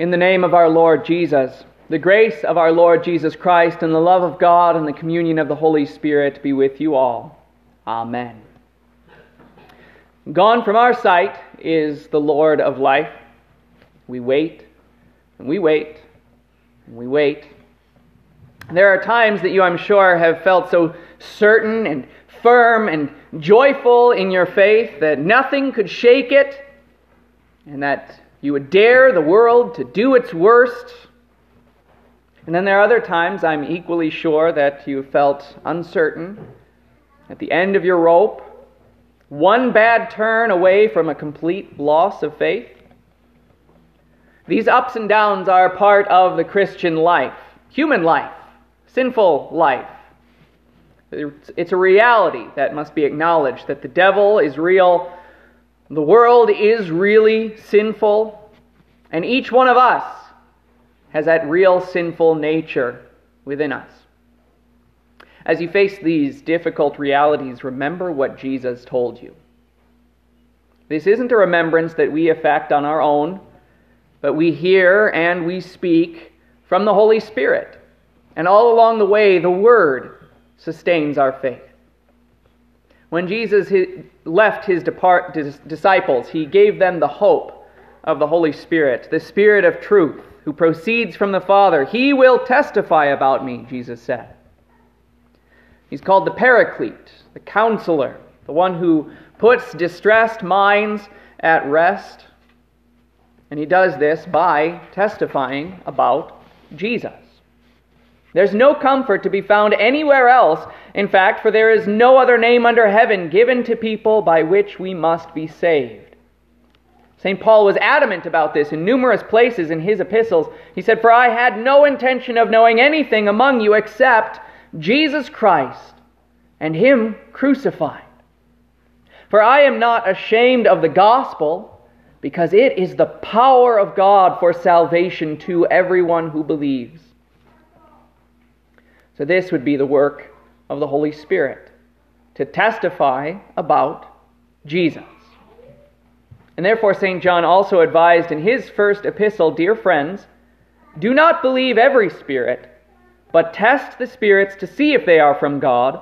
In the name of our Lord Jesus, the grace of our Lord Jesus Christ, and the love of God, and the communion of the Holy Spirit be with you all. Amen. Gone from our sight is the Lord of life. We wait, and we wait, and we wait. There are times that you, I'm sure, have felt so certain and firm and joyful in your faith that nothing could shake it, and that you would dare the world to do its worst. And then there are other times, I'm equally sure, that you felt uncertain, at the end of your rope, one bad turn away from a complete loss of faith. These ups and downs are part of the Christian life, human life, sinful life. It's a reality that must be acknowledged, that the devil is real, the world is really sinful, and each one of us has that real sinful nature within us. As you face these difficult realities, remember what Jesus told you. This isn't a remembrance that we effect on our own, but we hear and we speak from the Holy Spirit. And all along the way, the Word sustains our faith. When Jesus left his disciples, he gave them the hope of the Holy Spirit, the Spirit of truth, who proceeds from the Father. He will testify about me, Jesus said. He's called the Paraclete, the Counselor, the one who puts distressed minds at rest. And he does this by testifying about Jesus. There's no comfort to be found anywhere else. In fact, for there is no other name under heaven given to people by which we must be saved. St. Paul was adamant about this in numerous places in his epistles. He said, "For I had no intention of knowing anything among you except Jesus Christ, and Him crucified. For I am not ashamed of the gospel, because it is the power of God for salvation to everyone who believes." So this would be the work of the Holy Spirit, to testify about Jesus. And therefore St. John also advised in his first epistle, "Dear friends, do not believe every spirit, but test the spirits to see if they are from God,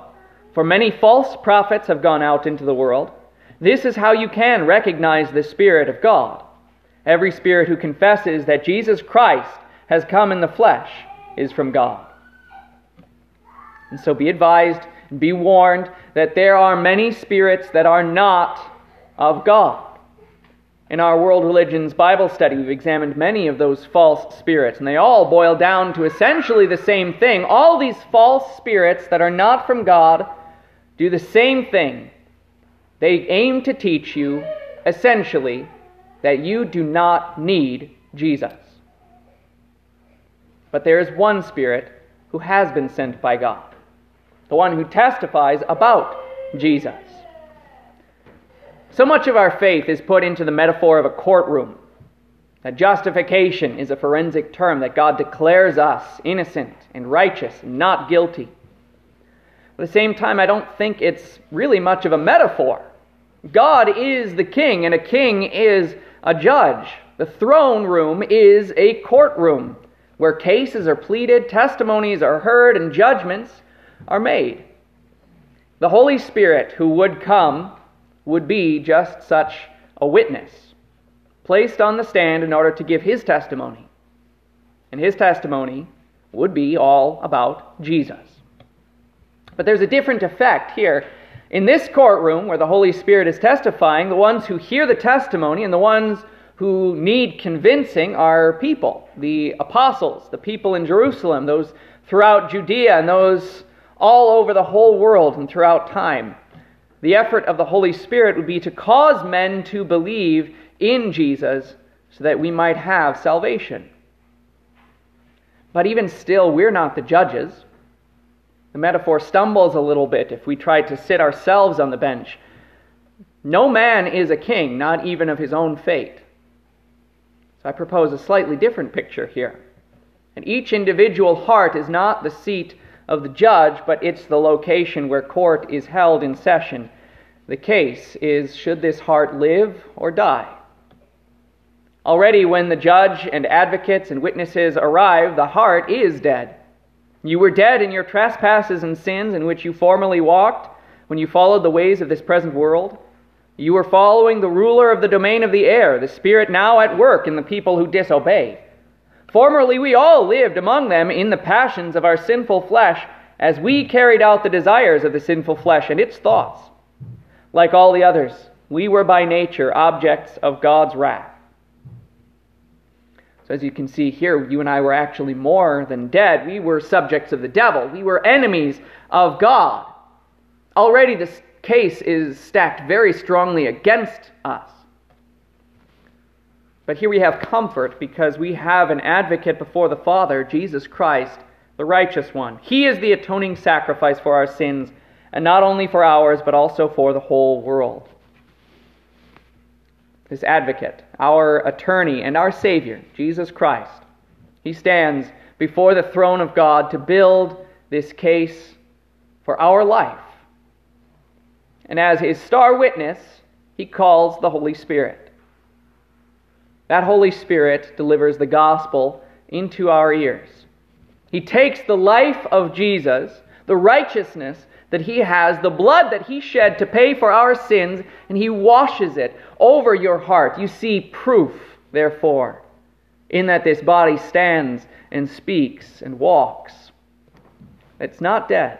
for many false prophets have gone out into the world. This is how you can recognize the Spirit of God. Every spirit who confesses that Jesus Christ has come in the flesh is from God." And so be advised and be warned that there are many spirits that are not of God. In our World Religions Bible study, we've examined many of those false spirits, and they all boil down to essentially the same thing. All these false spirits that are not from God do the same thing. They aim to teach you, essentially, that you do not need Jesus. But there is one spirit who has been sent by God, the one who testifies about Jesus. So much of our faith is put into the metaphor of a courtroom. That justification is a forensic term, that God declares us innocent and righteous and not guilty. At the same time, I don't think it's really much of a metaphor. God is the king, and a king is a judge. The throne room is a courtroom where cases are pleaded, testimonies are heard, and judgments are made. The Holy Spirit who would come would be just such a witness, placed on the stand in order to give his testimony. And his testimony would be all about Jesus. But there's a different effect here. In this courtroom where the Holy Spirit is testifying, the ones who hear the testimony and the ones who need convincing are people, the apostles, the people in Jerusalem, those throughout Judea, and those all over the whole world and throughout time. The effort of the Holy Spirit would be to cause men to believe in Jesus so that we might have salvation. But even still, we're not the judges. The metaphor stumbles a little bit if we try to sit ourselves on the bench. No man is a king, not even of his own fate. So I propose a slightly different picture here. And each individual heart is not the seat of the judge, but it's the location where court is held in session. The case is, should this heart live or die? Already when the judge and advocates and witnesses arrive, the heart is dead. You were dead in your trespasses and sins in which you formerly walked when you followed the ways of this present world. You were following the ruler of the domain of the air, the spirit now at work in the people who disobey. Formerly we all lived among them in the passions of our sinful flesh as we carried out the desires of the sinful flesh and its thoughts. Like all the others, we were by nature objects of God's wrath. So as you can see here, you and I were actually more than dead. We were subjects of the devil. We were enemies of God. Already this case is stacked very strongly against us. But here we have comfort because we have an advocate before the Father, Jesus Christ, the righteous one. He is the atoning sacrifice for our sins, and not only for ours, but also for the whole world. This advocate, our attorney and our Savior, Jesus Christ, he stands before the throne of God to build this case for our life. And as his star witness, he calls the Holy Spirit. That Holy Spirit delivers the gospel into our ears. He takes the life of Jesus, the righteousness that he has, the blood that he shed to pay for our sins, and he washes it over your heart. You see proof, therefore, in that this body stands and speaks and walks. It's not dead.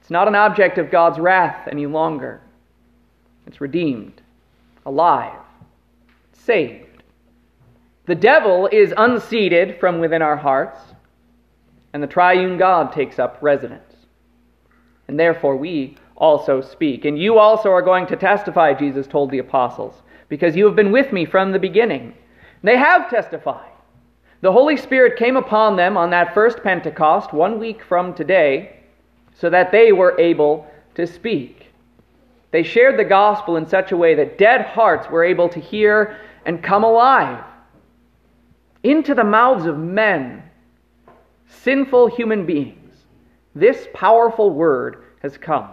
It's not an object of God's wrath any longer. It's redeemed, alive, saved. The devil is unseated from within our hearts, and the triune God takes up residence. And therefore we also speak. And you also are going to testify, Jesus told the apostles, because you have been with me from the beginning. They have testified. The Holy Spirit came upon them on that first Pentecost, 1 week from today, so that they were able to speak. They shared the gospel in such a way that dead hearts were able to hear and come alive into the mouths of men, sinful human beings. This powerful word has come.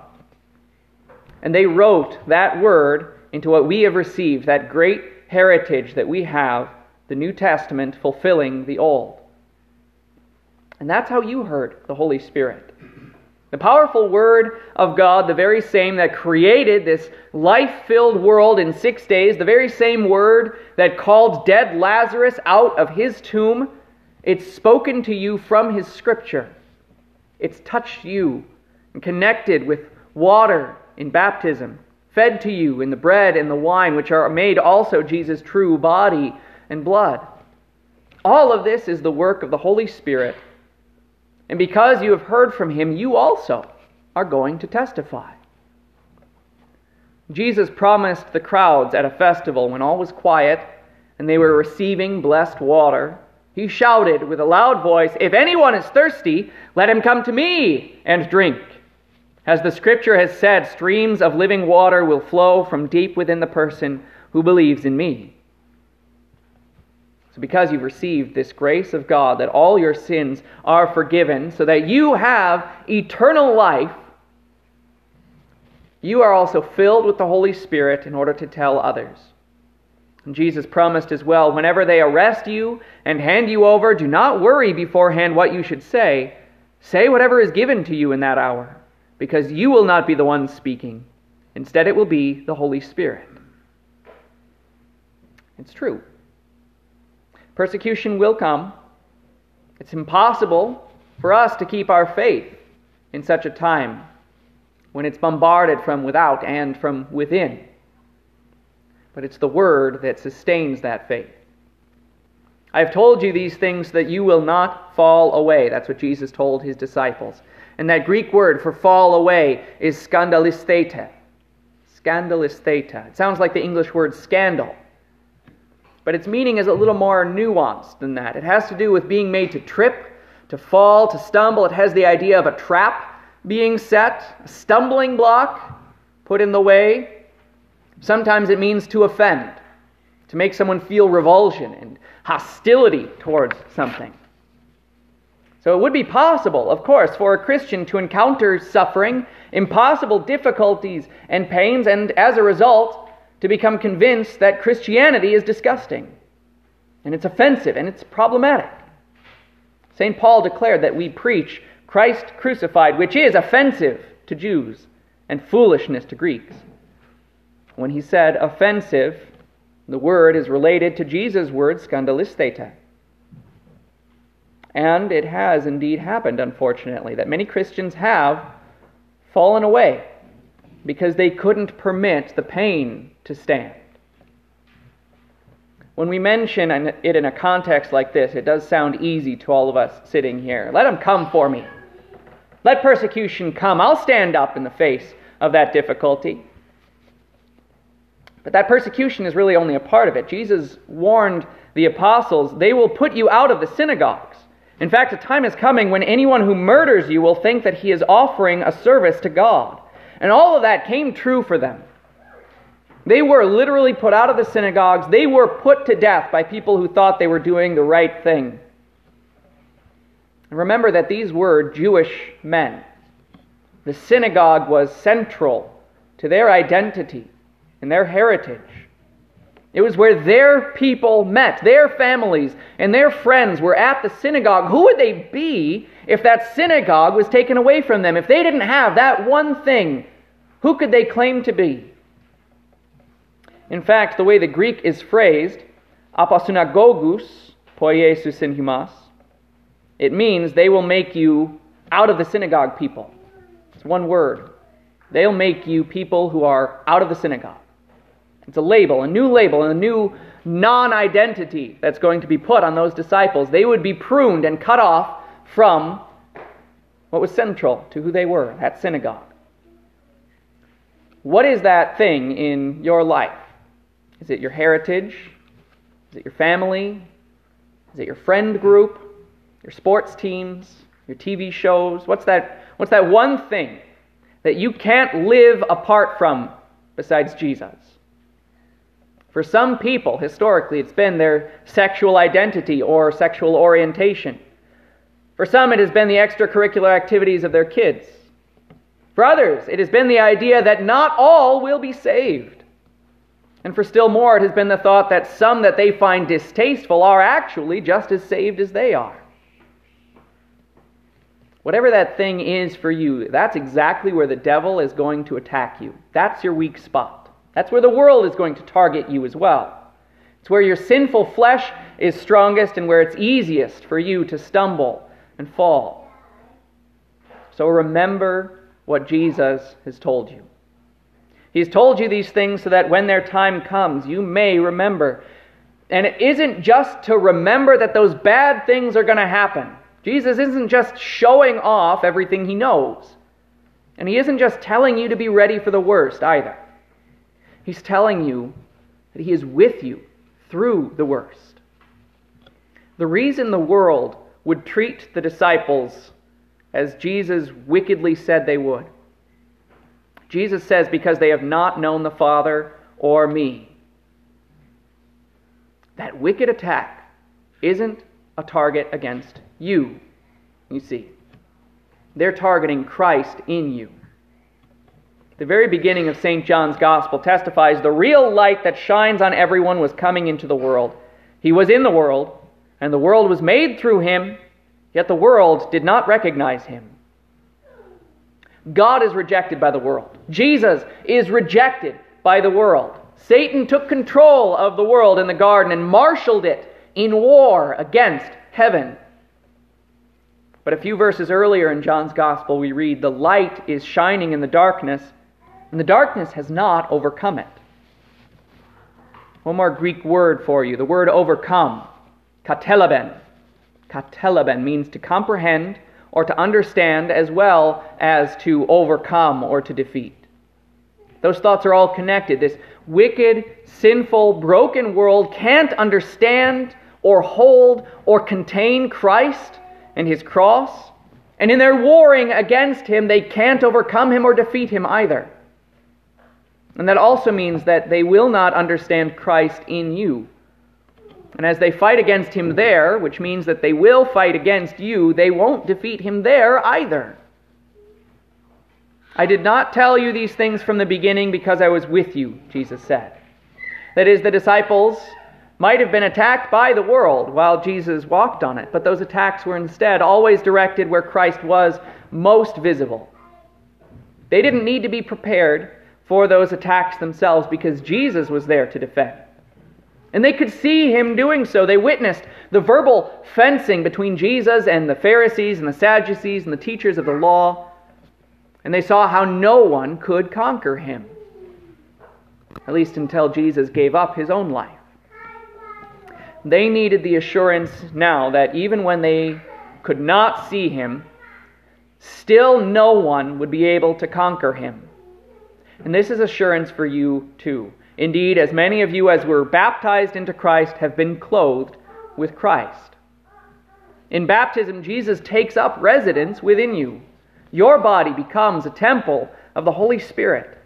And they wrote that word into what we have received, that great heritage that we have, the New Testament fulfilling the Old. And that's how you heard the Holy Spirit. The powerful word of God, the very same that created this life-filled world in 6 days, the very same word that called dead Lazarus out of his tomb, it's spoken to you from his scripture. It's touched you and connected with water in baptism, fed to you in the bread and the wine, which are made also Jesus' true body and blood. All of this is the work of the Holy Spirit. And because you have heard from him, you also are going to testify. Jesus promised the crowds at a festival when all was quiet and they were receiving blessed water. He shouted with a loud voice, "If anyone is thirsty, let him come to me and drink. As the scripture has said, streams of living water will flow from deep within the person who believes in me." So because you've received this grace of God, that all your sins are forgiven, so that you have eternal life, you are also filled with the Holy Spirit in order to tell others. And Jesus promised as well, whenever they arrest you and hand you over, do not worry beforehand what you should say. Say whatever is given to you in that hour, because you will not be the one speaking. Instead, it will be the Holy Spirit. It's true. Persecution will come. It's impossible for us to keep our faith in such a time when it's bombarded from without and from within. But it's the word that sustains that faith. I have told you these things so that you will not fall away. That's what Jesus told his disciples. And that Greek word for fall away is skandalisthēte. Skandalisthēte. It sounds like the English word scandal. But its meaning is a little more nuanced than that. It has to do with being made to trip, to fall, to stumble. It has the idea of a trap being set, a stumbling block put in the way. Sometimes it means to offend, to make someone feel revulsion and hostility towards something. So it would be possible, of course, for a Christian to encounter suffering, impossible difficulties and pains, and as a result, to become convinced that Christianity is disgusting, and it's offensive, and it's problematic. St. Paul declared that we preach Christ crucified, which is offensive to Jews and foolishness to Greeks. When he said offensive, the word is related to Jesus' word, skandalisthēte. And it has indeed happened, unfortunately, that many Christians have fallen away because they couldn't permit the pain to stand. When we mention it in a context like this, it does sound easy to all of us sitting here. Let them come for me. Let persecution come. I'll stand up in the face of that difficulty. But that persecution is really only a part of it. Jesus warned the apostles, they will put you out of the synagogues. In fact, a time is coming when anyone who murders you will think that he is offering a service to God. And all of that came true for them. They were literally put out of the synagogues. They were put to death by people who thought they were doing the right thing. And remember that these were Jewish men. The synagogue was central to their identity and their heritage. It was where their people met, their families and their friends were at the synagogue. Who would they be if that synagogue was taken away from them? If they didn't have that one thing, who could they claim to be? In fact, the way the Greek is phrased, apasunagogus, poiesus in himas, it means they will make you out of the synagogue people. It's one word. They'll make you people who are out of the synagogue. It's a label, and a new non-identity that's going to be put on those disciples. They would be pruned and cut off from what was central to who they were, that synagogue. What is that thing in your life? Is it your heritage? Is it your family? Is it your friend group? Your sports teams? Your TV shows? What's that one thing that you can't live apart from besides Jesus? For some people, historically, it's been their sexual identity or sexual orientation. For some, it has been the extracurricular activities of their kids. For others, it has been the idea that not all will be saved. And for still more, it has been the thought that some that they find distasteful are actually just as saved as they are. Whatever that thing is for you, that's exactly where the devil is going to attack you. That's your weak spot. That's where the world is going to target you as well. It's where your sinful flesh is strongest and where it's easiest for you to stumble and fall. So remember what Jesus has told you. He's told you these things so that when their time comes, you may remember. And it isn't just to remember that those bad things are going to happen. Jesus isn't just showing off everything he knows. And he isn't just telling you to be ready for the worst either. He's telling you that he is with you through the worst. The reason the world would treat the disciples as Jesus wickedly said they would. Jesus says, because they have not known the Father or me. That wicked attack isn't a target against you, you see. They're targeting Christ in you. The very beginning of St. John's Gospel testifies the real light that shines on everyone was coming into the world. He was in the world, and the world was made through him, yet the world did not recognize him. God is rejected by the world. Jesus is rejected by the world. Satan took control of the world in the garden and marshaled it in war against heaven. But a few verses earlier in John's Gospel, we read, the light is shining in the darkness, and the darkness has not overcome it. One more Greek word for you. The word overcome. Katelaben. Katelaben means to comprehend or to understand as well as to overcome or to defeat. Those thoughts are all connected. This wicked, sinful, broken world can't understand or hold or contain Christ and his cross. And in their warring against him, they can't overcome him or defeat him either. And that also means that they will not understand Christ in you. And as they fight against him there, which means that they will fight against you, they won't defeat him there either. I did not tell you these things from the beginning because I was with you, Jesus said. That is, the disciples might have been attacked by the world while Jesus walked on it, but those attacks were instead always directed where Christ was most visible. They didn't need to be prepared for those attacks themselves because Jesus was there to defend. And they could see him doing so. They witnessed the verbal fencing between Jesus and the Pharisees and the Sadducees and the teachers of the law. And they saw how no one could conquer him, at least until Jesus gave up his own life. They needed the assurance now that even when they could not see him, still no one would be able to conquer him. And this is assurance for you too. Indeed, as many of you as were baptized into Christ have been clothed with Christ. In baptism, Jesus takes up residence within you. Your body becomes a temple of the Holy Spirit.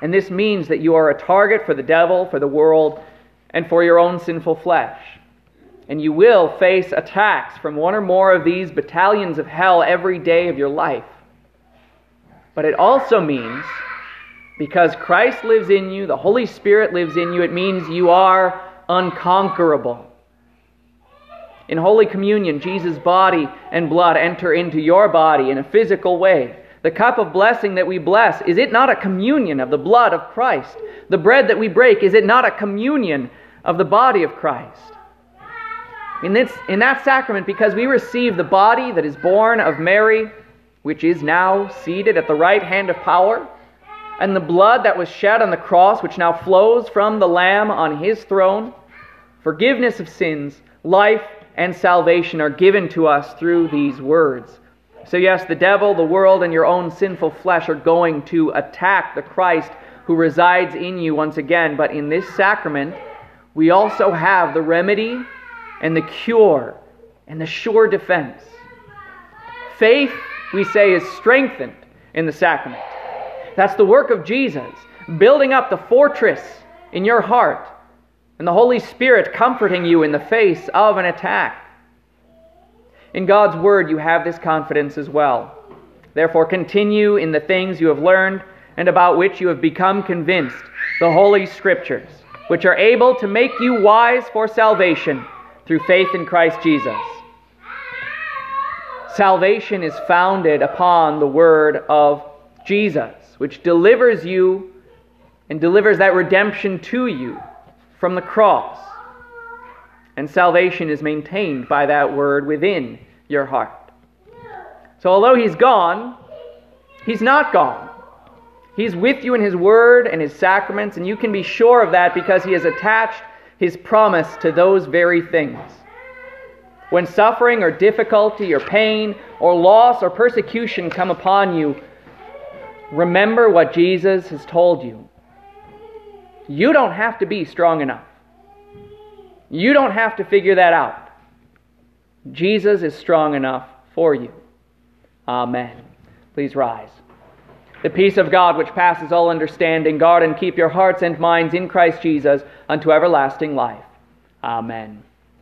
And this means that you are a target for the devil, for the world, and for your own sinful flesh. And you will face attacks from one or more of these battalions of hell every day of your life. But it also means, because Christ lives in you, the Holy Spirit lives in you, it means you are unconquerable. In Holy Communion, Jesus' body and blood enter into your body in a physical way. The cup of blessing that we bless, is it not a communion of the blood of Christ? The bread that we break, is it not a communion of the body of Christ? In that sacrament, because we receive the body that is born of Mary, which is now seated at the right hand of power, and the blood that was shed on the cross, which now flows from the Lamb on his throne, forgiveness of sins, life, and salvation are given to us through these words. So yes, the devil, the world, and your own sinful flesh are going to attack the Christ who resides in you once again. But in this sacrament, we also have the remedy and the cure and the sure defense. Faith, we say, is strengthened in the sacrament. That's the work of Jesus, building up the fortress in your heart, and the Holy Spirit comforting you in the face of an attack. In God's Word, you have this confidence as well. Therefore, continue in the things you have learned and about which you have become convinced, the Holy Scriptures, which are able to make you wise for salvation through faith in Christ Jesus. Salvation is founded upon the Word of Jesus, which delivers you and delivers that redemption to you from the cross. And salvation is maintained by that word within your heart. So although he's gone, he's not gone. He's with you in his word and his sacraments, and you can be sure of that because he has attached his promise to those very things. When suffering or difficulty or pain or loss or persecution come upon you, remember what Jesus has told you. You don't have to be strong enough. You don't have to figure that out. Jesus is strong enough for you. Amen. Please rise. The peace of God, which passes all understanding, guard and keep your hearts and minds in Christ Jesus unto everlasting life. Amen.